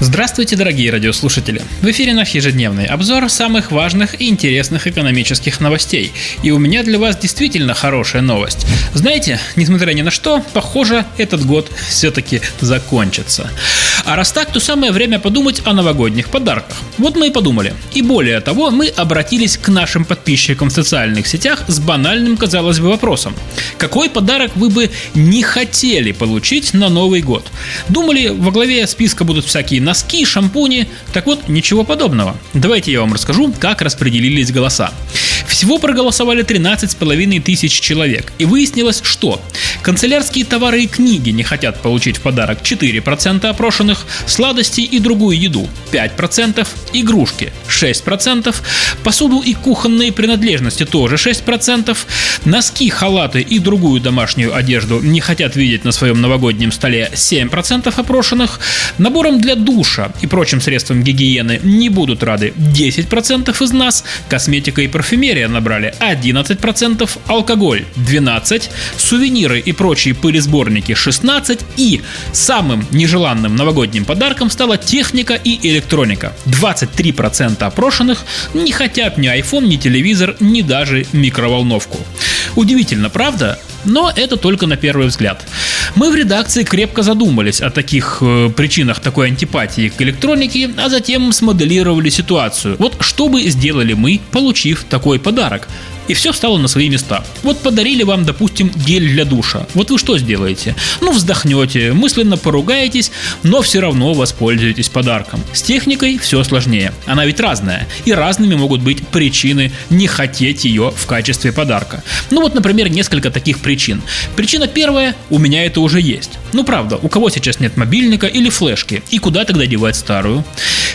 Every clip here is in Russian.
Здравствуйте, дорогие радиослушатели! В эфире наш ежедневный обзор самых важных и интересных экономических новостей. И у меня для вас действительно хорошая новость. Знаете, несмотря ни на что, похоже, этот год все-таки закончится. А раз так, то самое время подумать о новогодних подарках. Вот мы и подумали. И более того, мы обратились к нашим подписчикам в социальных сетях с банальным, казалось бы, вопросом. Какой подарок вы бы не хотели получить на Новый год? Думали, во главе списка будут всякие новости. Носки, шампуни. Так вот, ничего подобного. Давайте я вам расскажу, как распределились голоса. Всего проголосовали 13,5 тысяч человек. И выяснилось, что канцелярские товары и книги не хотят получить в подарок 4% опрошенных, сладости и другую еду 5%, игрушки 6%, посуду и кухонные принадлежности тоже 6%, носки, халаты и другую домашнюю одежду не хотят видеть на своем новогоднем столе 7% опрошенных, набором для душа и прочим средствам гигиены не будут рады 10% из нас, косметика и парфюмерия набрали 11%, алкоголь 12%, сувениры и прочие пылесборники 16%, и самым нежеланным новогодним подарком стала техника и электроника. 23% опрошенных не хотят ни iPhone, ни телевизор, ни даже микроволновку. Удивительно, правда? Но это только на первый взгляд. Мы в редакции крепко задумались о таких причинах такой антипатии к электронике, а затем смоделировали ситуацию. Вот что бы сделали мы, получив такой подарок? И все встало на свои места. Вот подарили вам, допустим, гель для душа. Вот вы что сделаете? Вздохнете, мысленно поругаетесь, но все равно воспользуетесь подарком. С техникой все сложнее. Она ведь разная. И разными могут быть причины не хотеть ее в качестве подарка. Например, несколько таких причин. Причина первая – у меня это уже есть. Правда, у кого сейчас нет мобильника или флешки? И куда тогда девать старую?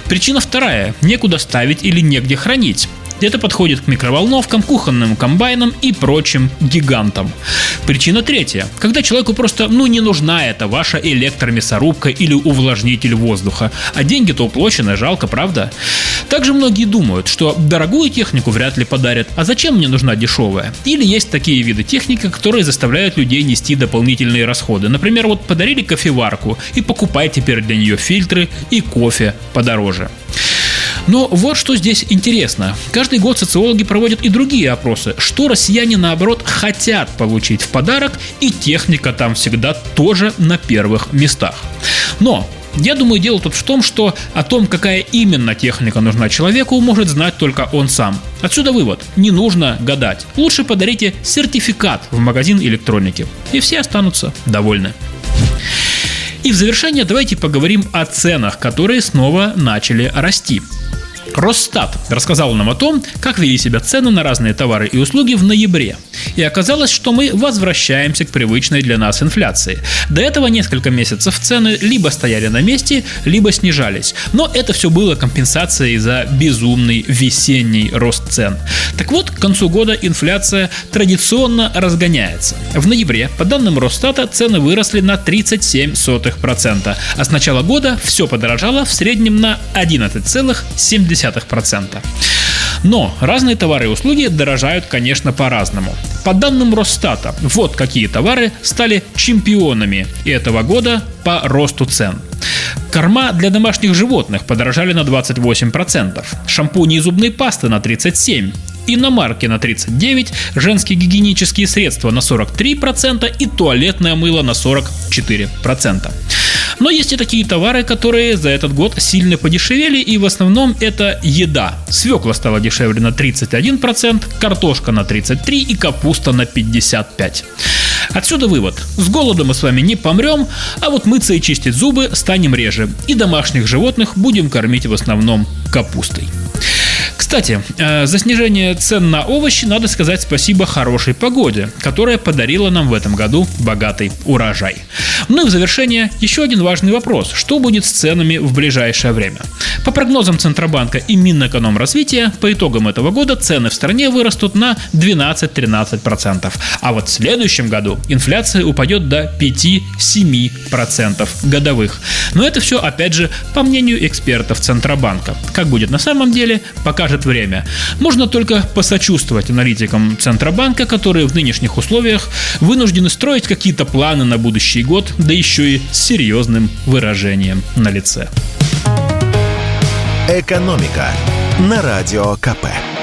Причина вторая – некуда ставить или негде хранить. Это подходит к микроволновкам, кухонным комбайнам и прочим гигантам. Причина третья. Когда человеку просто не нужна эта ваша электромясорубка или увлажнитель воздуха. А деньги-то уплочены, жалко, правда? Также многие думают, что дорогую технику вряд ли подарят, а зачем мне нужна дешевая? Или есть такие виды техники, которые заставляют людей нести дополнительные расходы. Например, подарили кофеварку и покупай теперь для нее фильтры и кофе подороже. Но вот что здесь интересно. Каждый год социологи проводят и другие опросы, что россияне, наоборот, хотят получить в подарок, и техника там всегда тоже на первых местах. Но я думаю, дело тут в том, что о том, какая именно техника нужна человеку, может знать только он сам. Отсюда вывод: не нужно гадать. Лучше подарите сертификат в магазин электроники, и все останутся довольны. И в завершение давайте поговорим о ценах, которые снова начали расти. Росстат рассказал нам о том, как вели себя цены на разные товары и услуги в ноябре. И оказалось, что мы возвращаемся к привычной для нас инфляции. До этого несколько месяцев цены либо стояли на месте, либо снижались. Но это все было компенсацией за безумный весенний рост цен. Так вот, к концу года инфляция традиционно разгоняется. В ноябре, по данным Росстата, цены выросли на 37%, а с начала года все подорожало в среднем на 11,7%. Но разные товары и услуги дорожают, конечно, по-разному. По данным Росстата, вот какие товары стали чемпионами этого года по росту цен. Корма для домашних животных подорожали на 28%, шампуни и зубные пасты на 37%, иномарки на 39%, женские гигиенические средства на 43% и туалетное мыло на 44%. Но есть и такие товары, которые за этот год сильно подешевели, и в основном это еда. Свекла стала дешевле на 31%, картошка на 33% и капуста на 55%. Отсюда вывод: с голода мы с вами не помрем, а мыться и чистить зубы станем реже, и домашних животных будем кормить в основном капустой. Кстати, за снижение цен на овощи надо сказать спасибо хорошей погоде, которая подарила нам в этом году богатый урожай. И в завершение еще один важный вопрос: что будет с ценами в ближайшее время? По прогнозам Центробанка и Минэкономразвития, по итогам этого года цены в стране вырастут на 12-13%, а в следующем году инфляция упадет до 5-7% годовых. Но это все, опять же, по мнению экспертов Центробанка. Как будет на самом деле, покажет время. Можно только посочувствовать аналитикам Центробанка, которые в нынешних условиях вынуждены строить какие-то планы на будущий год да еще и с серьезным выражением на лице. «Экономика» на Радио КП.